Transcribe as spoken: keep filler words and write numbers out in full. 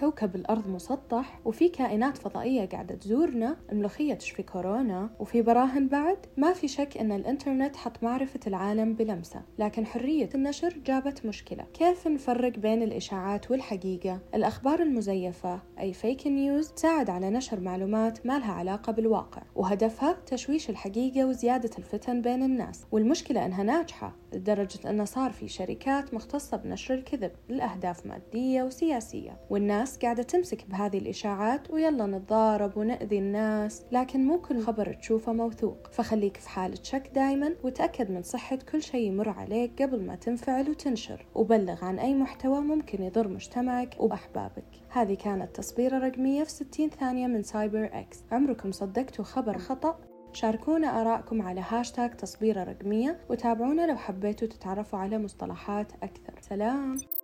كوكب الأرض مسطح وفي كائنات فضائية قاعدة تزورنا، الملوخية تشفي كورونا وفي براهن بعد. ما في شك أن الإنترنت حط معرفة العالم بلمسة، لكن حرية النشر جابت مشكلة. كيف نفرق بين الإشاعات والحقيقة؟ الأخبار المزيفة أي فيك نيوز تساعد على نشر معلومات ما لها علاقة بالواقع، وهدفها تشويش الحقيقة وزيادة الفتن بين الناس. والمشكلة أنها ناجحة لدرجة أنه صار في شركات مختصة بنشر الكذب لأهداف مادية وسياسية، والناس قاعدة تمسك بهذه الإشاعات ويلا نتضارب ونأذي الناس. لكن مو كل خبر تشوفه موثوق، فخليك في حالة شك دايما وتأكد من صحة كل شيء يمر عليك قبل ما تنفعل وتنشر، وبلغ عن أي محتوى ممكن يضر مجتمعك وأحبابك. هذه كانت تصبيرة رقمية في ستين ثانية من سايبر إكس. عمركم صدقتوا خبر خطأ؟ شاركونا آراءكم على هاشتاغ تصبيرة رقمية، وتابعونا لو حبيتوا تتعرفوا على مصطلحات أكثر. سلام.